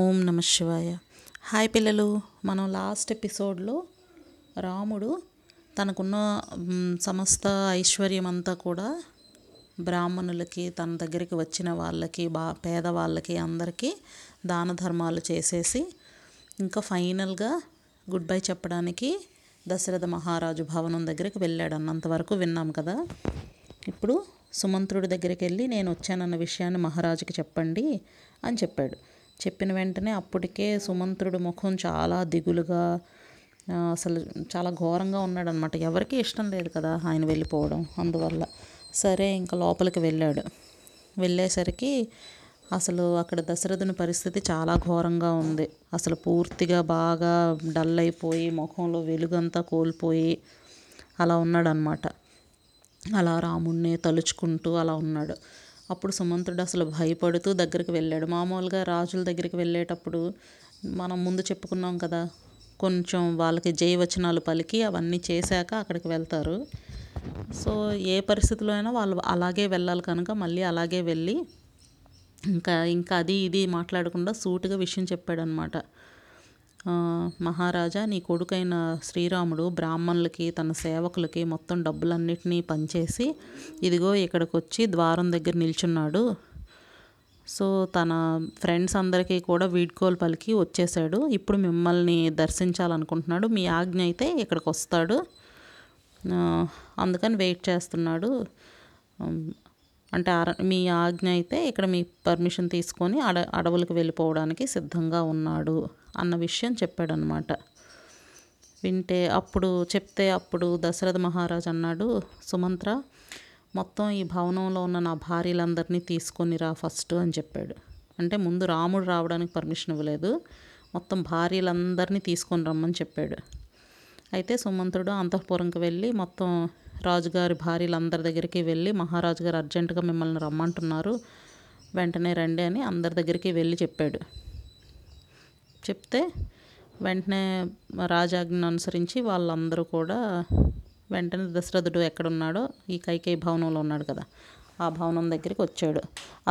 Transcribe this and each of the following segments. ఓం నమః శివాయ. హాయ్ పిల్లలు, మనం లాస్ట్ ఎపిసోడ్లో రాముడు తనకున్న సమస్త ఐశ్వర్యం అంతా కూడా బ్రాహ్మణులకి, తన దగ్గరికి వచ్చిన వాళ్ళకి, పేదవాళ్ళకి అందరికీ దాన ధర్మాలు చేసేసి ఇంకా ఫైనల్గా గుడ్ బై చెప్పడానికి దశరథ మహారాజు భవనం దగ్గరికి వెళ్ళాడు అన్నంతవరకు విన్నాం కదా. ఇప్పుడు సుమంత్రుడి దగ్గరికి వెళ్ళి నేను వచ్చానన్న విషయాన్ని మహారాజుకి చెప్పండి అని చెప్పాడు. చెప్పిన వెంటనే అప్పటికే సుమంత్రుడి ముఖం చాలా దిగులుగా, అసలు చాలా ఘోరంగా ఉన్నాడు అనమాట. ఎవరికీ ఇష్టం లేదు కదా ఆయన వెళ్ళిపోవడం, అందువల్ల సరే ఇంకా లోపలికి వెళ్ళాడు. వెళ్ళేసరికి అసలు అక్కడ దశరథుని పరిస్థితి చాలా ఘోరంగా ఉంది. అసలు పూర్తిగా బాగా డల్ అయిపోయి, ముఖంలో వెలుగంతా కోల్పోయి అలా ఉన్నాడనమాట. అలా రాముణ్ణి తలుచుకుంటూ అలా ఉన్నాడు. అప్పుడు సుమంత్రుడు అసలు భయపడుతూ దగ్గరికి వెళ్ళాడు. మామూలుగా రాజుల దగ్గరికి వెళ్ళేటప్పుడు మనం ముందు చెప్పుకున్నాం కదా, కొంచెం వాళ్ళకి జయవచనాలు పలికి అవన్నీ చేశాక అక్కడికి వెళ్తారు. సో ఏ పరిస్థితిలో అయినా వాళ్ళు అలాగే వెళ్ళాలి కనుక మళ్ళీ అలాగే వెళ్ళి ఇంకా అది ఇది మాట్లాడకుండా సూటిగా విషయం చెప్పాడనమాట. మహారాజా, నీ కొడుకైన శ్రీరాముడు బ్రాహ్మణులకి, తన సేవకులకి మొత్తం డబ్బులన్నిటినీ పంచేసి ఇదిగో ఇక్కడికి వచ్చి ద్వారం దగ్గర నిల్చున్నాడు. సో తన ఫ్రెండ్స్ అందరికీ కూడా వీడ్కోలు పలికి వచ్చేసాడు. ఇప్పుడు మిమ్మల్ని దర్శించాలనుకుంటున్నాడు. మీ ఆజ్ఞ అయితే ఇక్కడికి వస్తాడు, అందుకని వెయిట్ చేస్తున్నాడు. అంటే మీ ఆజ్ఞ అయితే ఇక్కడ మీ పర్మిషన్ తీసుకొని అడవులకు వెళ్ళిపోవడానికి సిద్ధంగా ఉన్నాడు అన్న విషయం చెప్పాడనమాట. వింటే అప్పుడు చెప్తే అప్పుడు దశరథ మహారాజు అన్నాడు, సుమంత్ర మొత్తం ఈ భవనంలో ఉన్న నా భార్యలందరినీ తీసుకొని రా ఫస్ట్ అని చెప్పాడు. అంటే ముందు రాముడు రావడానికి పర్మిషన్ ఇవ్వలేదు, మొత్తం భార్యలందరినీ తీసుకొని రమ్మని చెప్పాడు. అయితే సుమంత్రుడు అంతఃపురంకి వెళ్ళి మొత్తం రాజుగారి భార్యలందరి దగ్గరికి వెళ్ళి, మహారాజు గారు అర్జెంటుగా మిమ్మల్ని రమ్మంటున్నారు, వెంటనే రండి అని అందరి దగ్గరికి వెళ్ళి చెప్పాడు. చెప్తే వెంటనే రాజాజ్ఞను అనుసరించి వాళ్ళందరూ కూడా వెంటనే దశరథుడు ఎక్కడున్నాడో, ఈ కైకేయి భవనంలో ఉన్నాడు కదా, ఆ భవనం దగ్గరికి వచ్చాడు.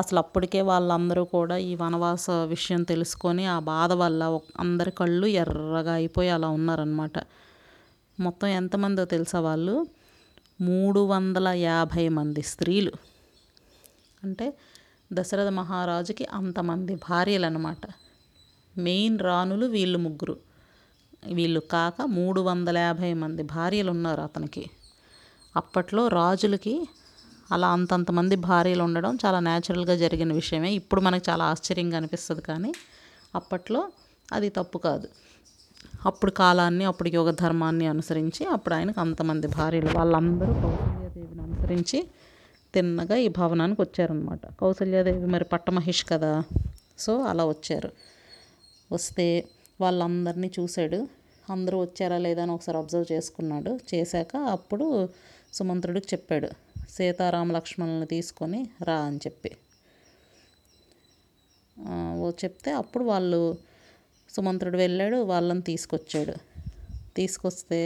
అసలు అప్పటికే వాళ్ళందరూ కూడా ఈ వనవాస విషయం తెలుసుకొని ఆ బాధ వల్ల అందరి కళ్ళు ఎర్రగా అయిపోయి అలా ఉన్నారనమాట. మొత్తం ఎంతమందో తెలుసా వాళ్ళు? 350 స్త్రీలు. అంటే దశరథ మహారాజుకి అంతమంది భార్యలు అన్నమాట. మెయిన్ రాణులు వీళ్ళు ముగ్గురు, వీళ్ళు కాక 350 భార్యలు ఉన్నారు అతనికి. అప్పట్లో రాజులకి అలా అంతంతమంది భార్యలు ఉండడం చాలా న్యాచురల్గా జరిగిన విషయమే. ఇప్పుడు మనకు చాలా ఆశ్చర్యంగా అనిపిస్తుంది, కానీ అప్పట్లో అది తప్పు కాదు. అప్పుడు కాలాన్ని, అప్పుడు యోగ ధర్మాన్ని అనుసరించి అప్పుడు ఆయనకు అంతమంది భార్యలు. వాళ్ళందరూ కౌసల్యాదేవిని అనుసరించి తిన్నగా ఈ భవనానికి వచ్చారనమాట. కౌసల్యాదేవి మరి పట్టమహిష్ కదా, సో అలా వచ్చారు. వస్తే వాళ్ళందరినీ చూశాడు, అందరూ వచ్చారా లేదా అని ఒకసారి అబ్జర్వ్ చేసుకున్నాడు. చేశాక అప్పుడు సుమంత్రుడికి చెప్పాడు, సీతారామ లక్ష్మణులను తీసుకొని రా అని చెప్పి చెప్తే అప్పుడు వాళ్ళు, సుమంత్రుడు వెళ్ళాడు, వాళ్ళని తీసుకొచ్చాడు. తీసుకొస్తే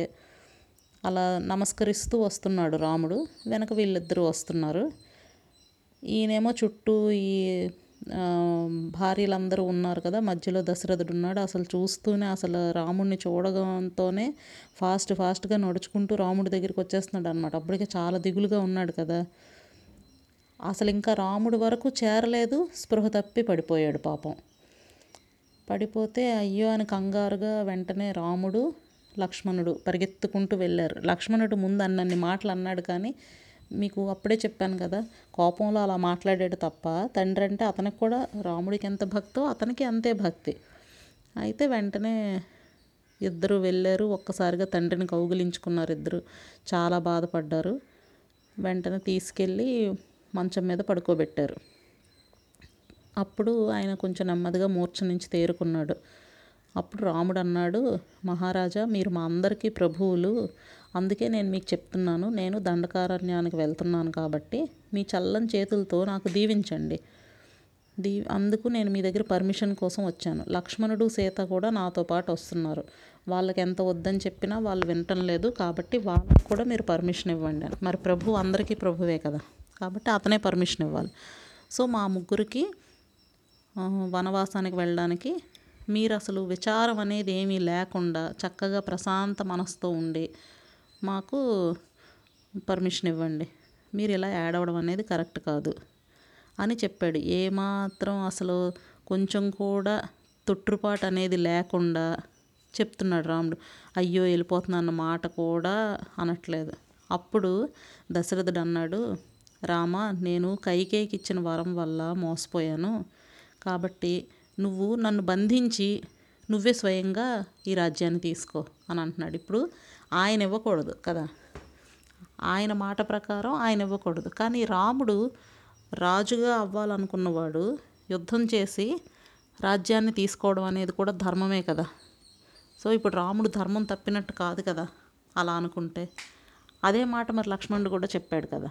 అలా నమస్కరిస్తూ వస్తున్నాడు రాముడు, వెనక వీళ్ళిద్దరూ వస్తున్నారు. ఈయనేమో చుట్టూ ఈ భార్యలందరూ ఉన్నారు కదా, మధ్యలో దశరథుడు ఉన్నాడు. అసలు చూస్తూనే, అసలు రాముడిని చూడడంతోనే ఫాస్ట్గా నడుచుకుంటూ రాముడి దగ్గరికి వచ్చేస్తున్నాడు అనమాట. అప్పటికే చాలా దిగులుగా ఉన్నాడు కదా. అసలు ఇంకా రాముడి వరకు చేరలేదు, స్పృహ తప్పి పడిపోయాడు పాపం. పడిపోతే అయ్యో అని కంగారుగా వెంటనే రాముడు, లక్ష్మణుడు పరిగెత్తుకుంటూ వెళ్ళారు. లక్ష్మణుడు ముందు అన్నన్ని మాటలు అన్నాడు, కానీ మీకు అప్పుడే చెప్పాను కదా కోపంలో అలా మాట్లాడాడు తప్ప, తండ్రి అంటే అతనికి కూడా, రాముడికి ఎంత భక్తో అతనికి అంతే భక్తి. అయితే వెంటనే ఇద్దరు వెళ్ళారు, ఒక్కసారిగా తండ్రిని కౌగిలించుకున్నారు ఇద్దరు, చాలా బాధపడ్డారు. వెంటనే తీసుకెళ్ళి మంచం మీద పడుకోబెట్టారు. అప్పుడు ఆయన కొంచెం నెమ్మదిగా మూర్ఛ నుంచి తేరుకున్నాడు. అప్పుడు రాముడు అన్నాడు, మహారాజా మీరు మా అందరికీ ప్రభువులు, అందుకే నేను మీకు చెప్తున్నాను, నేను దండకారణ్యానికి వెళ్తున్నాను కాబట్టి మీ చల్లని చేతులతో నాకు దీవించండి, అందుకు నేను మీ దగ్గర పర్మిషన్ కోసం వచ్చాను. లక్ష్మణుడు సీత కూడా నాతో పాటు వస్తున్నారు, వాళ్ళకి ఎంత వద్దని చెప్పినా వాళ్ళు వినటం లేదు, కాబట్టి వాళ్ళకు కూడా మీరు పర్మిషన్ ఇవ్వండి. మరి ప్రభువు అందరికీ ప్రభువే కదా, కాబట్టి అతనే పర్మిషన్ ఇవ్వాలి. సో మా ముగ్గురికి వనవాసానికి వెళ్ళడానికి మీరు అసలు విచారం అనేది ఏమీ లేకుండా చక్కగా ప్రశాంత మనసుతో ఉండి మాకు పర్మిషన్ ఇవ్వండి, మీరు ఇలా యాడ్ అవ్వడం అనేది కరెక్ట్ కాదు అని చెప్పాడు. ఏమాత్రం అసలు కొంచెం కూడా తొట్టుపాటు అనేది లేకుండా చెప్తున్నాడు రాముడు. అయ్యో వెళ్ళిపోతున్నా అన్న మాట కూడా అనట్లేదు. అప్పుడు దశరథుడు అన్నాడు, రామ, నేను కైకేయికి ఇచ్చిన వరం వల్ల మోసపోయాను, కాబట్టి నువ్వు నన్ను బంధించి నువ్వే స్వయంగా ఈ రాజ్యాన్ని తీసుకో అని అంటున్నాడు. ఇప్పుడు ఆయన ఇవ్వకూడదు కదా, ఆయన మాట ప్రకారం ఆయన ఇవ్వకూడదు, కానీ రాముడు రాజుగా అవ్వాలనుకున్నవాడు యుద్ధం చేసి రాజ్యాన్ని తీసుకోవడం అనేది కూడా ధర్మమే కదా. సో ఇప్పుడు రాముడు ధర్మం తప్పినట్టు కాదు కదా అలా అనుకుంటే. అదే మాట మరి లక్ష్మణుడు కూడా చెప్పాడు కదా.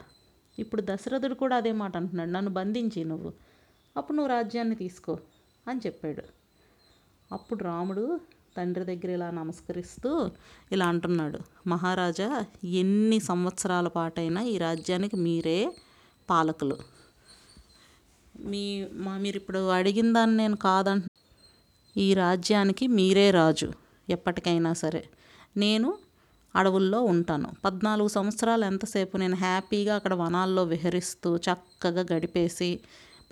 ఇప్పుడు దశరథుడు కూడా అదే మాట అంటున్నాడు, నన్ను బంధించి నువ్వు అప్పుడు నువ్వు రాజ్యాన్ని తీసుకో అని చెప్పాడు. అప్పుడు రాముడు తండ్రి దగ్గర ఇలా నమస్కరిస్తూ ఇలా అంటున్నాడు, మహారాజా, ఎన్ని సంవత్సరాల పాటైనా ఈ రాజ్యానికి మీరే పాలకులు. మీరు ఇప్పుడు అడిగిన దాన్ని నేను కాదంటున్నా, ఈ రాజ్యానికి మీరే రాజు ఎప్పటికైనా సరే. నేను అడవుల్లో ఉంటాను, 14 సంవత్సరాలు ఎంతసేపు నేను హ్యాపీగా అక్కడ వనాల్లో విహరిస్తూ చక్కగా గడిపేసి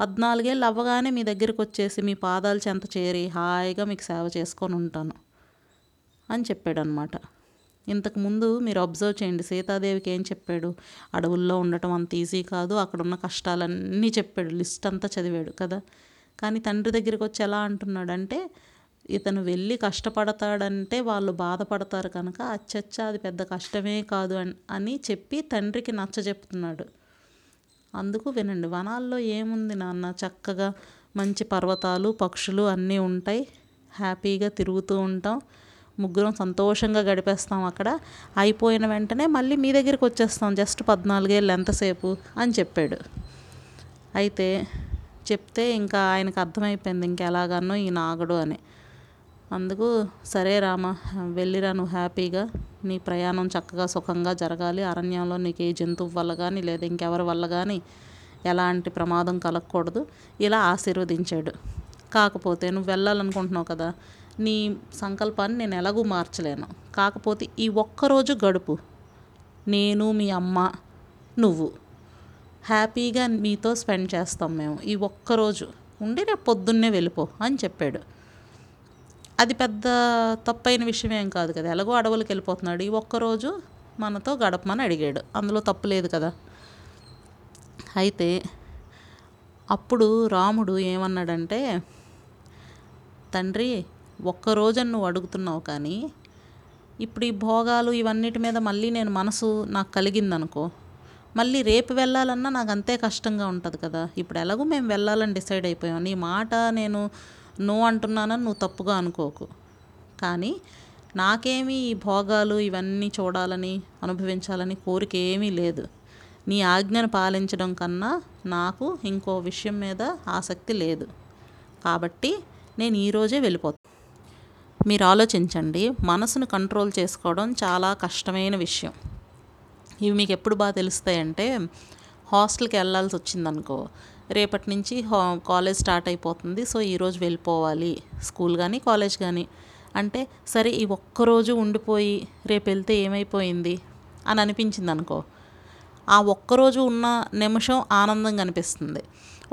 14 ఏళ్ళు అవ్వగానే మీ దగ్గరికి వచ్చేసి మీ పాదాలు చెంత చేరి హాయిగా మీకు సేవ చేసుకొని ఉంటాను అని చెప్పాడు అనమాట. ఇంతకుముందు మీరు అబ్జర్వ్ చేయండి, సీతాదేవికి ఏం చెప్పాడు, అడవుల్లో ఉండటం అంత ఈజీ కాదు, అక్కడున్న కష్టాలన్నీ చెప్పాడు, లిస్ట్ అంతా చదివాడు కదా. కానీ తండ్రి దగ్గరికి వచ్చి ఎలా అంటున్నాడంటే, ఇతను వెళ్ళి కష్టపడతాడంటే వాళ్ళు బాధపడతారు కనుక అచ్చచ్చ అది పెద్ద కష్టమే కాదు అని చెప్పి తండ్రికి నచ్చ చెప్తున్నాడు. అందుకు వినండి, వనాల్లో ఏముంది నాన్న, చక్కగా మంచి పర్వతాలు పక్షులు అన్నీ ఉంటాయి, హ్యాపీగా తిరుగుతూ ఉంటాం, ముగ్గురం సంతోషంగా గడిపేస్తాం, అక్కడ అయిపోయిన వెంటనే మళ్ళీ మీ దగ్గరికి వచ్చేస్తాం, జస్ట్ 14 ఏళ్ళు ఎంతసేపు అని చెప్పాడు. అయితే చెప్తే ఇంకా ఆయనకు అర్థమైపోయింది ఇంకెలాగనో ఈ నాగడు అని. అందుకు సరే రామ, వెళ్ళిరా నువ్వు హ్యాపీగా, నీ ప్రయాణం చక్కగా సుఖంగా జరగాలి, అరణ్యంలో నీకు ఏ జంతువు వల్ల కానీ లేదా ఇంకెవరి వల్ల కానీ ఎలాంటి ప్రమాదం కలగకూడదు ఇలా ఆశీర్వదించాడు. కాకపోతే నువ్వు వెళ్ళాలనుకుంటున్నావు కదా, నీ సంకల్పాన్ని నేను ఎలాగూ మార్చలేను, కాకపోతే ఈ ఒక్కరోజు గడుపు, నేను మీ అమ్మ నువ్వు హ్యాపీగా మీతో స్పెండ్ చేస్తాం మేము, ఈ ఒక్కరోజు ఉండి రేపు పొద్దున్నే వెళ్ళిపో అని చెప్పాడు. అది పెద్ద తప్పైన విషయమేం కాదు కదా, ఎలాగో అడవులకు వెళ్ళిపోతున్నాడు, ఈ ఒక్కరోజు మనతో గడపమని అడిగాడు, అందులో తప్పు లేదు కదా. అయితే అప్పుడు రాముడు ఏమన్నాడంటే, తండ్రి, ఒక్కరోజని నువ్వు అడుగుతున్నావు, కానీ ఇప్పుడు ఈ భోగాలు ఇవన్నిటి మీద మళ్ళీ నేను మనసు నాకు కలిగిందనుకో, మళ్ళీ రేపు వెళ్ళాలన్నా నాకు అంతే కష్టంగా ఉంటుంది కదా. ఇప్పుడు ఎలాగో మేము వెళ్ళాలని డిసైడ్ అయిపోయాం, నీ మాట నేను నో అంటున్నానని నువ్వు తప్పుగా అనుకోకు, కానీ నాకేమీ ఈ భోగాలు ఇవన్నీ చూడాలని అనుభవించాలని కోరిక ఏమీ లేదు, నీ ఆజ్ఞను పాలించడం కన్నా నాకు ఇంకో విషయం మీద ఆసక్తి లేదు, కాబట్టి నేను ఈరోజే వెళ్ళిపోతాను. మీరు ఆలోచించండి, మనసును కంట్రోల్ చేసుకోవడం చాలా కష్టమైన విషయం. ఇవి మీకు ఎప్పుడు బాగా తెలుస్తాయంటే, హాస్టల్కి వెళ్ళాల్సి వచ్చిందనుకో, రేపటి నుంచి కాలేజ్ స్టార్ట్ అయిపోతుంది, సో ఈరోజు వెళ్ళిపోవాలి స్కూల్ కానీ కాలేజ్ కానీ అంటే, సరే ఈ ఒక్కరోజు ఉండిపోయి రేపు వెళ్తే ఏమైపోయింది అని అనిపించింది అనుకో, ఆ ఒక్కరోజు ఉన్న నిమిషం ఆనందంగా అనిపిస్తుంది,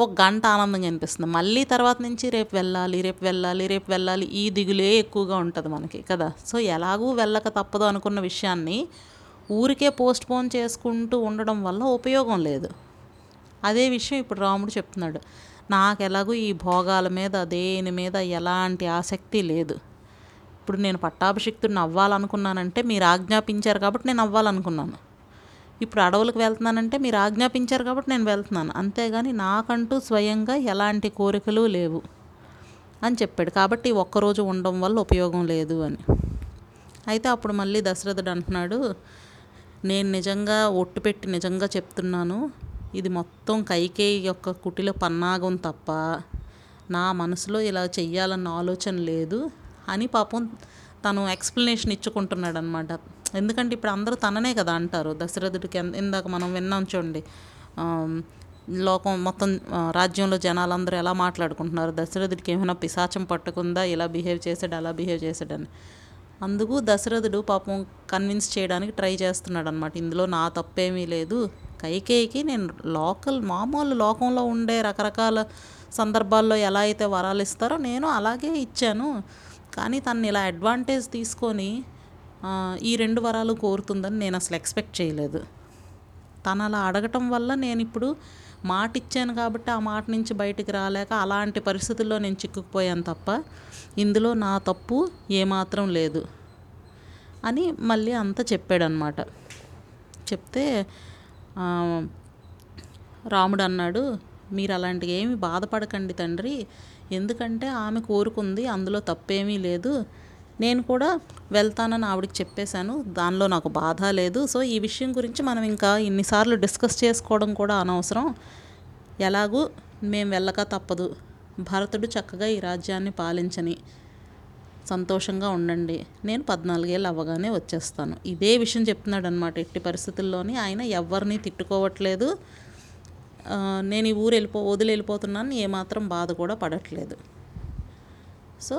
ఒక గంట ఆనందంగా అనిపిస్తుంది, మళ్ళీ తర్వాత నుంచి రేపు వెళ్ళాలి రేపు వెళ్ళాలి రేపు వెళ్ళాలి ఈ దిగులే ఎక్కువగా ఉంటుంది మనకి కదా. సో ఎలాగూ వెళ్ళక తప్పదు అనుకున్న విషయాన్ని ఊరికే పోస్ట్పోన్ చేసుకుంటూ ఉండడం వల్ల ఉపయోగం లేదు. అదే విషయం ఇప్పుడు రాముడు చెప్తున్నాడు, నాకు ఎలాగూ ఈ భోగాల మీద దేని మీద ఎలాంటి ఆసక్తి లేదు, ఇప్పుడు నేను పట్టాభిషిక్తుడిని అవ్వాలనుకున్నానంటే మీరు ఆజ్ఞాపించారు కాబట్టి నేను అవ్వాలనుకున్నాను, ఇప్పుడు అడవులకు వెళ్తున్నానంటే మీరు ఆజ్ఞాపించారు కాబట్టి నేను వెళ్తున్నాను, అంతేగాని నాకంటూ స్వయంగా ఎలాంటి కోరికలు లేవు అని చెప్పాడు, కాబట్టి ఒక్కరోజు ఉండడం వల్ల ఉపయోగం లేదు అని. అయితే అప్పుడు మళ్ళీ దశరథుడు అంటున్నాడు, నేను నిజంగా ఒట్టు పెట్టి నిజంగా చెప్తున్నాను, ఇది మొత్తం కైకేయి యొక్క కుటిల పన్నాగం తప్ప నా మనసులో ఇలా చెయ్యాలన్న ఆలోచన లేదు అని పాపం తను ఎక్స్ప్లెనేషన్ ఇచ్చుకుంటున్నాడు అనమాట. ఎందుకంటే ఇప్పుడు అందరూ తననే కదా అంటారు, దశరథుడికి ఇందాక మనం విన్నాం చూడండి, లోకం మొత్తం రాజ్యంలో జనాలందరూ ఎలా మాట్లాడుకుంటున్నారు, దశరథుడికి ఏమైనా పిశాచం పట్టకుండా ఇలా బిహేవ్ చేశాడు అలా బిహేవ్ చేశాడని. అందుకు దశరథుడు పాపం కన్విన్స్ చేయడానికి ట్రై చేస్తున్నాడు అనమాట. ఇందులో నా తప్పేమీ లేదు, కైకేయికి నేను మామూలు లోకంలో ఉండే రకరకాల సందర్భాల్లో ఎలా అయితే వరాలు ఇస్తారో నేను అలాగే ఇచ్చాను, కానీ తను ఇలా అడ్వాంటేజ్ తీసుకొని ఈ 2 వరాలు కోరుతుందని నేను అసలు ఎక్స్పెక్ట్ చేయలేదు. తను అలా అడగటం వల్ల నేను ఇప్పుడు మాట ఇచ్చాను కాబట్టి ఆ మాట నుంచి బయటికి రాలేక అలాంటి పరిస్థితుల్లో నేను చిక్కుకుపోయాను తప్ప ఇందులో నా తప్పు ఏమాత్రం లేదు అని మళ్ళీ అంతా చెప్పాడనమాట. చెప్తే రాముడు అన్నాడు, మీరు అలాంటివి ఏమి బాధపడకండి తండ్రి, ఎందుకంటే ఆమె కోరుకుంది, అందులో తప్పేమీ లేదు, నేను కూడా వెళ్తానని ఆవిడికి చెప్పేశాను, దానిలో నాకు బాధ లేదు. సో ఈ విషయం గురించి మనం ఇంకా ఇన్నిసార్లు డిస్కస్ చేసుకోవడం కూడా అనవసరం, ఎలాగూ మేము వెళ్ళక తప్పదు, భరతుడు చక్కగా ఈ రాజ్యాన్ని పాలించని సంతోషంగా ఉండండి, నేను 14 ఏళ్ళు అవ్వగానే వచ్చేస్తాను. ఇదే విషయం చెప్తున్నాడు అనమాట. ఎట్టి పరిస్థితుల్లోని ఆయన ఎవరిని తిట్టుకోవట్లేదు, నేను ఈ ఊరు వదిలి వెళ్ళిపోతున్నాను ఏమాత్రం బాధ కూడా పడట్లేదు. సో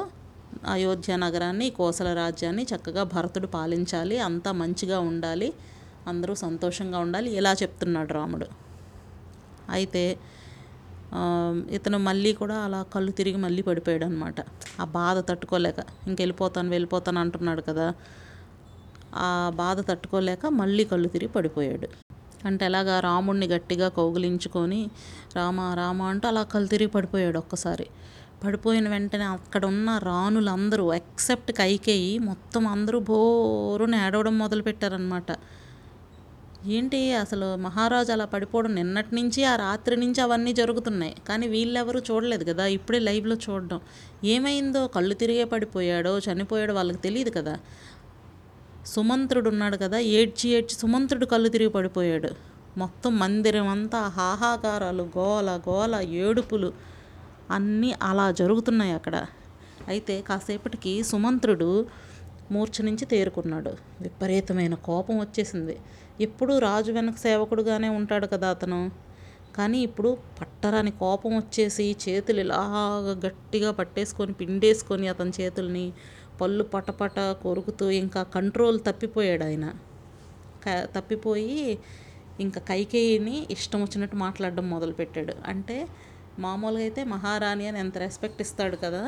అయోధ్య నగరాన్ని కోసల రాజ్యాన్ని చక్కగా భరతుడు పాలించాలి, అంతా మంచిగా ఉండాలి, అందరూ సంతోషంగా ఉండాలి, ఇలా చెప్తున్నాడు రాముడు. అయితే ఇతను మళ్ళీ కూడా అలా కళ్ళు తిరిగి మళ్ళీ పడిపోయాడు అనమాట. ఆ బాధ తట్టుకోలేక ఇంకెళ్ళిపోతాను అంటున్నాడు కదా, ఆ బాధ తట్టుకోలేక మళ్ళీ కళ్ళు తిరిగి పడిపోయాడు. అంటే ఎలాగా రాముడిని గట్టిగా కౌగిలించుకొని రామ రామ అంటూ అలా కళ్ళు తిరిగి పడిపోయాడు. ఒక్కసారి పడిపోయిన వెంటనే అక్కడ ఉన్న రాణులందరూ ఎక్సెప్ట్ కైకేయి మొత్తం అందరూ బోరుని ఏడవడం మొదలుపెట్టారనమాట. ఏంటి అసలు మహారాజు అలా పడిపోవడం, నిన్నటి నుంచి ఆ రాత్రి నుంచి అవన్నీ జరుగుతున్నాయి, కానీ వీళ్ళెవరూ చూడలేదు కదా, ఇప్పుడే లైవ్లో చూడడం. ఏమైందో, కళ్ళు తిరిగే పడిపోయాడో చనిపోయాడో వాళ్ళకి తెలియదు కదా. సుమంత్రుడు ఉన్నాడు కదా, ఏడ్చి సుమంత్రుడు కళ్ళు తిరిగి పడిపోయాడు. మొత్తం మందిరం అంతా హాహాకారాలు, గోల ఏడుపులు అన్నీ అలా జరుగుతున్నాయి అక్కడ. అయితే కాసేపటికి సుమంత్రుడు మూర్ఛ నుంచి తేరుకున్నాడు. విపరీతమైన కోపం వచ్చేసింది. ఎప్పుడు రాజు వెనక సేవకుడుగానే ఉంటాడు కదా అతను, కానీ ఇప్పుడు పట్టరాని కోపం వచ్చేసి చేతులు ఇలాగా గట్టిగా పట్టేసుకొని పిండేసుకొని అతని చేతుల్ని పళ్ళు పటపట కొరుకుతూ ఇంకా కంట్రోల్ తప్పిపోయాడు ఆయన. తప్పిపోయి ఇంకా కైకేయిని ఇష్టం వచ్చినట్టు మాట్లాడడం మొదలుపెట్టాడు. అంటే మామూలుగా అయితే మహారాణి అని ఎంత రెస్పెక్ట్ ఇస్తాడు కదా,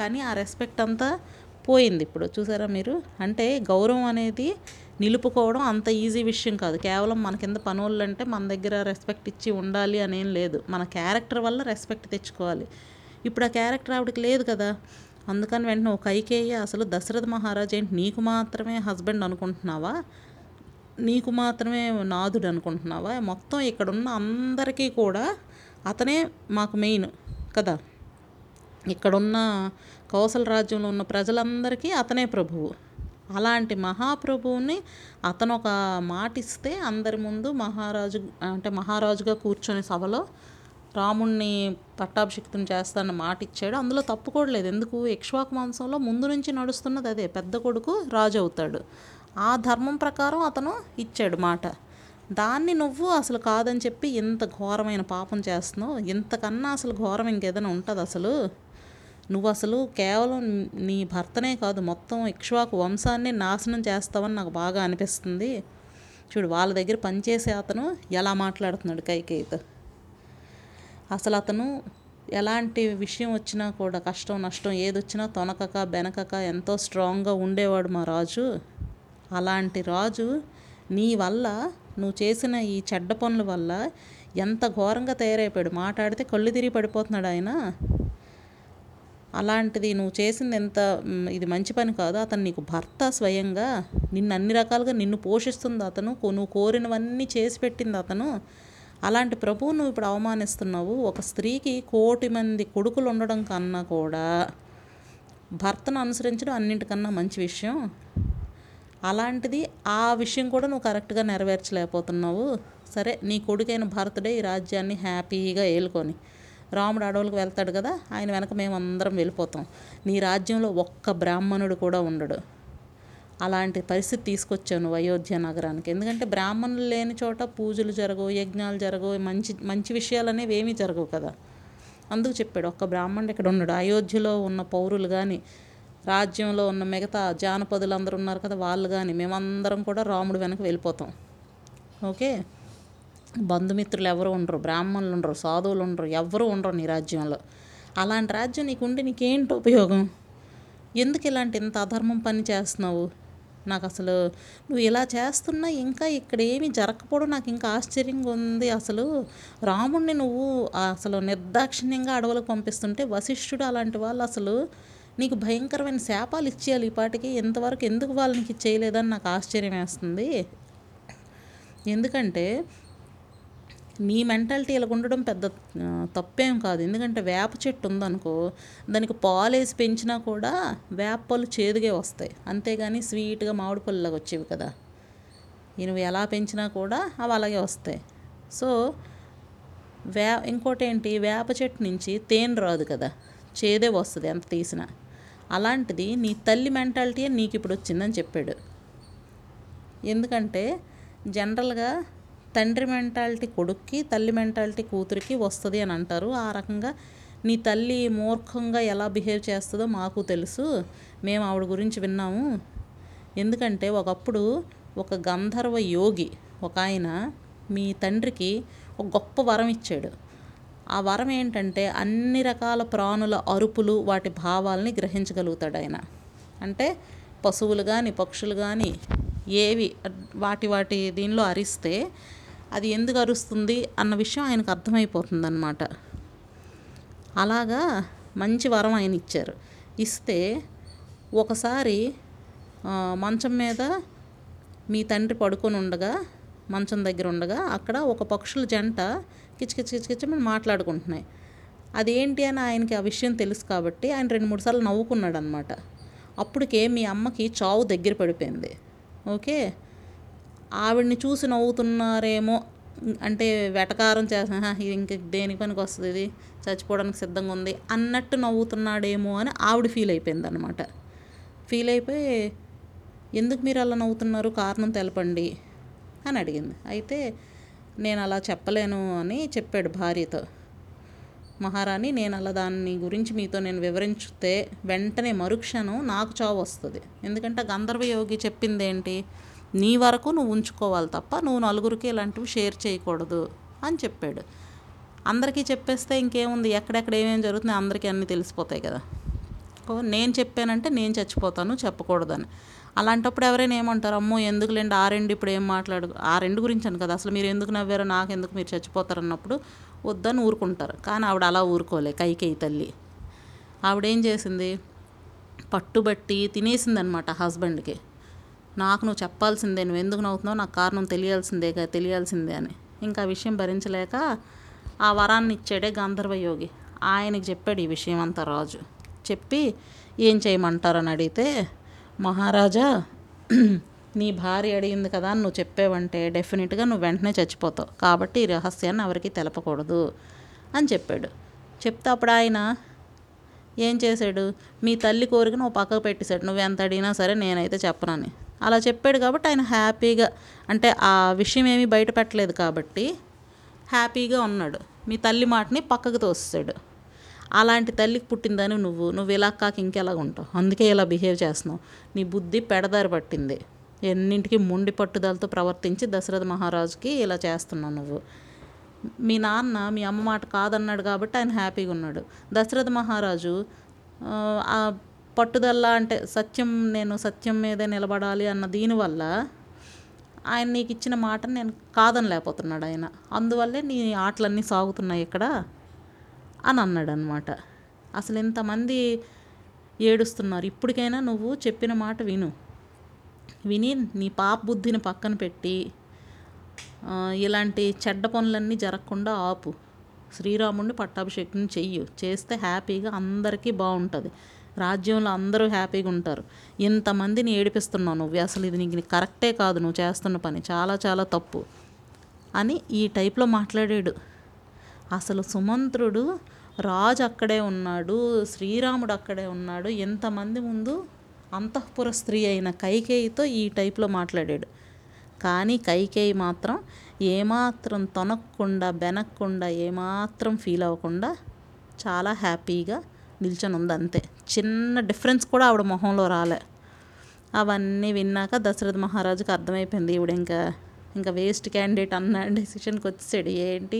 కానీ ఆ రెస్పెక్ట్ అంతా పోయింది ఇప్పుడు, చూసారా మీరు. అంటే గౌరవం అనేది నిలుపుకోవడం అంత ఈజీ విషయం కాదు. కేవలం మన కింద పనులు అంటే మన దగ్గర రెస్పెక్ట్ ఇచ్చి ఉండాలి అనేం లేదు, మన క్యారెక్టర్ వల్ల రెస్పెక్ట్ తెచ్చుకోవాలి. ఇప్పుడు ఆ క్యారెక్టర్ ఆవిడకి లేదు కదా, అందుకని వెంటనే ఒక కైకేయి అసలు దశరథ మహారాజ్ ఏంటి, నీకు మాత్రమే హస్బెండ్ అనుకుంటున్నావా, నీకు మాత్రమే నాథుడు అనుకుంటున్నావా, మొత్తం ఇక్కడున్న అందరికీ కూడా అతనే మాకు మెయిన్ కదా, ఇక్కడున్న కౌసల రాజ్యంలో ఉన్న ప్రజలందరికీ అతనే ప్రభువు, అలాంటి మహాప్రభువుని అతను ఒక మాట ఇస్తే అందరి ముందు మహారాజుగా కూర్చొని సభలో రాముణ్ణి పట్టాభిషిక్తం చేస్తానని మాట ఇచ్చాడు. అందులో తప్పు కూడా లేదు, ఎందుకు ఇక్ష్వాకు వంశంలో ముందు నుంచి నడుస్తున్నది అదే, పెద్ద కొడుకు రాజు అవుతాడు, ఆ ధర్మం ప్రకారం అతను ఇచ్చాడు మాట. దాన్ని నువ్వు అసలు కాదని చెప్పి ఇంత ఘోరమైన పాపం చేస్తున్నావు, ఇంతకన్నా అసలు ఘోరం ఇంకేదైనా ఉంటుంది అసలు. నువ్వు అసలు కేవలం నీ భర్తనే కాదు మొత్తం ఇక్ష్వాకు వంశాన్ని నాశనం చేస్తావని నాకు బాగా అనిపిస్తుంది. చూడు వాళ్ళ దగ్గర పనిచేసే అతను ఎలా మాట్లాడుతున్నాడు కైకేయితో. అసలు అతను ఎలాంటి విషయం వచ్చినా కూడా, కష్టం నష్టం ఏదొచ్చినా తొనకక బెనకక ఎంతో స్ట్రాంగ్గా ఉండేవాడు మా రాజు. అలాంటి రాజు నీ వల్ల, నువ్వు చేసిన ఈ చెడ్డ పనుల వల్ల ఎంత ఘోరంగా తయారైపోయాడు, మాట్లాడితే కళ్ళు తిరిగి పడిపోతున్నాడు ఆయన. అలాంటిది నువ్వు చేసింది ఎంత, ఇది మంచి పని కాదు. అతను నీకు భర్త, స్వయంగా నిన్ను అన్ని రకాలుగా నిన్ను పోషిస్తుంది అతను, నువ్వు కోరినవన్నీ చేసి పెట్టింది అతను. అలాంటి ప్రభువు నువ్వు ఇప్పుడు అవమానిస్తున్నావు. ఒక స్త్రీకి 1,000,000 కొడుకులు ఉండడం కన్నా కూడా భర్తను అనుసరించడం అన్నింటికన్నా మంచి విషయం. అలాంటిది ఆ విషయం కూడా నువ్వు కరెక్ట్గా నెరవేర్చలేకపోతున్నావు. సరే, నీ కొడుకైన భరతుడే ఈ రాజ్యాన్ని హ్యాపీగా ఏలుకొని రాముడు అడవులకు వెళ్తాడు కదా, ఆయన వెనక మేమందరం వెళ్ళిపోతాం, నీ రాజ్యంలో ఒక్క బ్రాహ్మణుడు కూడా ఉండడు, అలాంటి పరిస్థితి తీసుకొచ్చాను అయోధ్య నగరానికి. ఎందుకంటే బ్రాహ్మణులు లేని చోట పూజలు జరగవు, యజ్ఞాలు జరగవు, మంచి మంచి విషయాలు అనేవి ఏమీ జరగవు కదా. అందుకు చెప్పాడు ఒక్క బ్రాహ్మణుడు ఇక్కడ ఉన్నాడు. అయోధ్యలో ఉన్న పౌరులు కానీ, రాజ్యంలో ఉన్న మిగతా జానపదులు అందరూ ఉన్నారు కదా, వాళ్ళు కానీ మేమందరం కూడా రాముడు వెనక వెళ్ళిపోతాం. ఓకే, బంధుమిత్రులు ఎవరు ఉండరు, బ్రాహ్మణులు ఉండరు, సాధువులు ఉండరు, ఎవరు ఉండరు నీ రాజ్యంలో. అలాంటి రాజ్యం నీకుండి నీకేంటి ఉపయోగం? ఎందుకు ఇలాంటి ఇంత అధర్మం పని చేస్తున్నావు? నాకు అసలు నువ్వు ఇలా చేస్తున్నా ఇంకా ఇక్కడ ఏమీ జరగకపోవడం నాకు ఇంకా ఆశ్చర్యంగా ఉంది. అసలు రాముడిని నువ్వు అసలు నిర్దాక్షిణ్యంగా అడవులకు పంపిస్తుంటే వశిష్ఠుడు అలాంటి వాళ్ళు అసలు నీకు భయంకరమైన శాపాలు ఇచ్చేయాలి ఈ పాటికి, ఎంతవరకు ఎందుకు వాళ్ళకి చేయలేదని నాకు ఆశ్చర్యం వేస్తుంది. ఎందుకంటే నీ మెంటాలిటీ ఇలా ఉండడం పెద్ద తప్పేం కాదు. ఎందుకంటే వేప చెట్టు ఉందనుకో, దానికి పాలేసి పెంచినా కూడా వేప పళ్ళు చేదుగా వస్తాయి, అంతేగాని స్వీట్గా మామిడి పళ్ళలాగా వచ్చేవి కదా. నువ్వు ఎలా పెంచినా కూడా అవి అలాగే వస్తాయి. సో ఇంకోటి ఏంటి, వేప చెట్టు నుంచి తేనె రాదు కదా, చేదే వస్తుంది ఎంత తీసినా. అలాంటిది నీ తల్లి మెంటాలిటీయే నీకు ఇప్పుడు వచ్చిందని చెప్పాడు. ఎందుకంటే జనరల్గా తండ్రి మెంటాలిటీ కొడుక్కి, తల్లి మెంటాలిటీ కూతురికి వస్తుంది అని అంటారు. ఆ రకంగా నీ తల్లి మూర్ఖంగా ఎలా బిహేవ్ చేస్తుందో మాకు తెలుసు, మేము ఆవిడ గురించి విన్నాము. ఎందుకంటే ఒకప్పుడు ఒక గంధర్వ యోగి ఒక ఆయన మీ తండ్రికి ఒక గొప్ప వరం ఇచ్చాడు. ఆ వరం ఏంటంటే అన్ని రకాల ప్రాణుల అరుపులు వాటి భావాలని గ్రహించగలుగుతాడు ఆయన. అంటే పశువులు కానీ పక్షులు కానీ ఏవి వాటి వాటి దీనిలో అరిస్తే అది ఎందుకు అరుస్తుంది అన్న విషయం ఆయనకు అర్థమైపోతుంది అన్నమాట. అలాగా మంచి వరం ఆయన ఇచ్చారు. ఇస్తే ఒకసారి మంచం మీద మీ తండ్రి పడుకొని ఉండగా, మంచం దగ్గర ఉండగా అక్కడ ఒక పక్షుల జంట కిచకిచకిచకిచమని మాట్లాడుకుంటున్నాయి. అదేంటి అని ఆయనకి ఆ విషయం తెలుసు కాబట్టి ఆయన 2-3 సార్లు నవ్వుకున్నాడు అనమాట. అప్పటికే మీ అమ్మకి చావు దగ్గర పడిపోయింది. ఓకే, ఆవిడ్ని చూసి నవ్వుతున్నారేమో అంటే వెటకారం చేసిన ఇంక దేని పనికి వస్తుంది ఇది, చచ్చిపోవడానికి సిద్ధంగా ఉంది అన్నట్టు నవ్వుతున్నాడేమో అని ఆవిడ ఫీల్ అయిపోయింది అనమాట. ఫీల్ అయిపోయి ఎందుకు మీరు అలా నవ్వుతున్నారు, కారణం తెలపండి అని అడిగింది. అయితే నేను అలా చెప్పలేను అని చెప్పాడు భార్యతో. మహారాణి, నేను అలా దాని గురించి మీతో నేను వివరించితే వెంటనే మరుక్షణం నాకు చావు వస్తుంది. ఎందుకంటే గంధర్వయోగి చెప్పింది ఏంటి, నీ వరకు నువ్వు ఉంచుకోవాలి తప్ప నువ్వు నలుగురికి ఇలాంటివి షేర్ చేయకూడదు అని చెప్పాడు. అందరికీ చెప్పేస్తే ఇంకేముంది, ఎక్కడెక్కడ ఏమేమి జరుగుతుంది అందరికీ అన్నీ తెలిసిపోతాయి కదా. నేను చెప్పానంటే నేను చచ్చిపోతాను చెప్పకూడదని. అలాంటప్పుడు ఎవరైనా ఏమంటారు, అమ్మో ఎందుకులేండి ఆ రెండు ఇప్పుడు ఏం మాట్లాడు, ఆ రెండు గురించి అని కదా, అసలు మీరు ఎందుకు నవ్వారో నాకెందుకు, మీరు చచ్చిపోతారు అన్నప్పుడు వద్దని ఊరుకుంటారు. కానీ ఆవిడ అలా ఊరుకోలే. కైకేయి తల్లి ఆవిడేం చేసింది, పట్టుబట్టి తినేసిందనమాట హస్బెండ్కి. నాకు నువ్వు చెప్పాల్సిందే, నువ్వు ఎందుకు నవ్వుతున్నావు, నాకు కారణం తెలియాల్సిందే అని. ఇంకా ఆ విషయం భరించలేక ఆ వరాన్ని ఇచ్చాడే గంధర్వయోగి, ఆయనకి చెప్పాడు ఈ విషయం అంతా రాజు. చెప్పి ఏం చేయమంటారని అడిగితే, మహారాజా నీ భార్య అడిగింది కదా అని నువ్వు చెప్పావంటే డెఫినెట్గా నువ్వు వెంటనే చచ్చిపోతావు, కాబట్టి ఈ రహస్యాన్ని ఎవరికి తెలపకూడదు అని చెప్పాడు. చెప్తే అప్పుడు ఆయన ఏం చేశాడు, మీ తల్లి కోరికను ఓ పక్కకు పెట్టేశాడు, నువ్వు ఎంత అడిగినా సరే నేనైతే చెప్పనని. అలా చెప్పాడు కాబట్టి ఆయన హ్యాపీగా, అంటే ఆ విషయం ఏమీ బయట పెట్టలేదు కాబట్టి హ్యాపీగా ఉన్నాడు. మీ తల్లి మాటని పక్కకు తోసేశాడు. అలాంటి తల్లికి పుట్టిందని నువ్వు ఇలా కాక ఇంకెలాగ ఉంటావు, అందుకే ఇలా బిహేవ్ చేస్తున్నావు, నీ బుద్ధి పెడదారి పట్టింది, ఎన్నింటికి మొండి పట్టుదలతో ప్రవర్తించి దశరథ మహారాజుకి ఇలా చేస్తున్నావు నువ్వు. మీ నాన్న మీ అమ్మ మాట కాదన్నాడు కాబట్టి ఆయన హ్యాపీగా ఉన్నాడు. దశరథ మహారాజు ఆ పట్టుదల అంటే సత్యం, నేను సత్యం మీదే నిలబడాలి అన్న దీనివల్ల ఆయన నీకు ఇచ్చిన మాటను నేను కాదనలేకపోతున్నాడు ఆయన, అందువల్లే నీ ఆటలన్నీ సాగుతున్నాయి ఇక్కడ అని అన్నాడు అనమాట. అసలు ఎంతమంది ఏడుస్తున్నారు, ఇప్పటికైనా నువ్వు చెప్పిన మాట విని నీ పాప బుద్ధిని పక్కన పెట్టి ఇలాంటి చెడ్డ పనులన్నీ జరగకుండా ఆపు, శ్రీరాముడిని పట్టాభిషేకం చెయ్యి, చేస్తే హ్యాపీగా అందరికీ బాగుంటుంది, రాజ్యంలో అందరూ హ్యాపీగా ఉంటారు. ఇంతమందిని ఏడిపిస్తున్నావు నువ్వు, అసలు ఇది నీకు కరెక్టే కాదు, నువ్వు చేస్తున్న పని చాలా చాలా తప్పు అని ఈ టైప్లో మాట్లాడాడు. అసలు సుమంత్రుడు రాజు అక్కడే ఉన్నాడు, శ్రీరాముడు అక్కడే ఉన్నాడు, ఎంతమంది ముందు అంతఃపుర స్త్రీ అయిన కైకేయితో ఈ టైప్లో మాట్లాడాడు. కానీ కైకేయి మాత్రం ఏమాత్రం తొనక్కుండా బెనక్కుండా ఏమాత్రం ఫీల్ అవ్వకుండా చాలా హ్యాపీగా నిల్చొని ఉంది. అంతే, చిన్న డిఫరెన్స్ కూడా ఆవిడ మొహంలో రాలే. అవన్నీ విన్నాక దశరథ మహారాజుకి అర్థమైపోయింది ఈవిడ ఇంకా వేస్ట్ క్యాండిడేట్ అన్న డెసిషన్కి వచ్చేసాడు. ఏంటి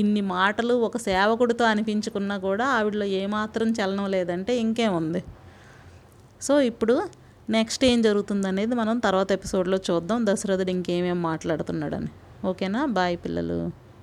ఇన్ని మాటలు ఒక సేవకుడితో అనిపించుకున్నా కూడా ఆవిడలో ఏమాత్రం చలనం లేదంటే ఇంకేముంది. సో ఇప్పుడు నెక్స్ట్ ఏం జరుగుతుంది అనేది మనం తర్వాత ఎపిసోడ్లో చూద్దాం, దశరథుడు ఇంకేమేమి మాట్లాడుతున్నాడని. ఓకేనా? బాయ్ పిల్లలు.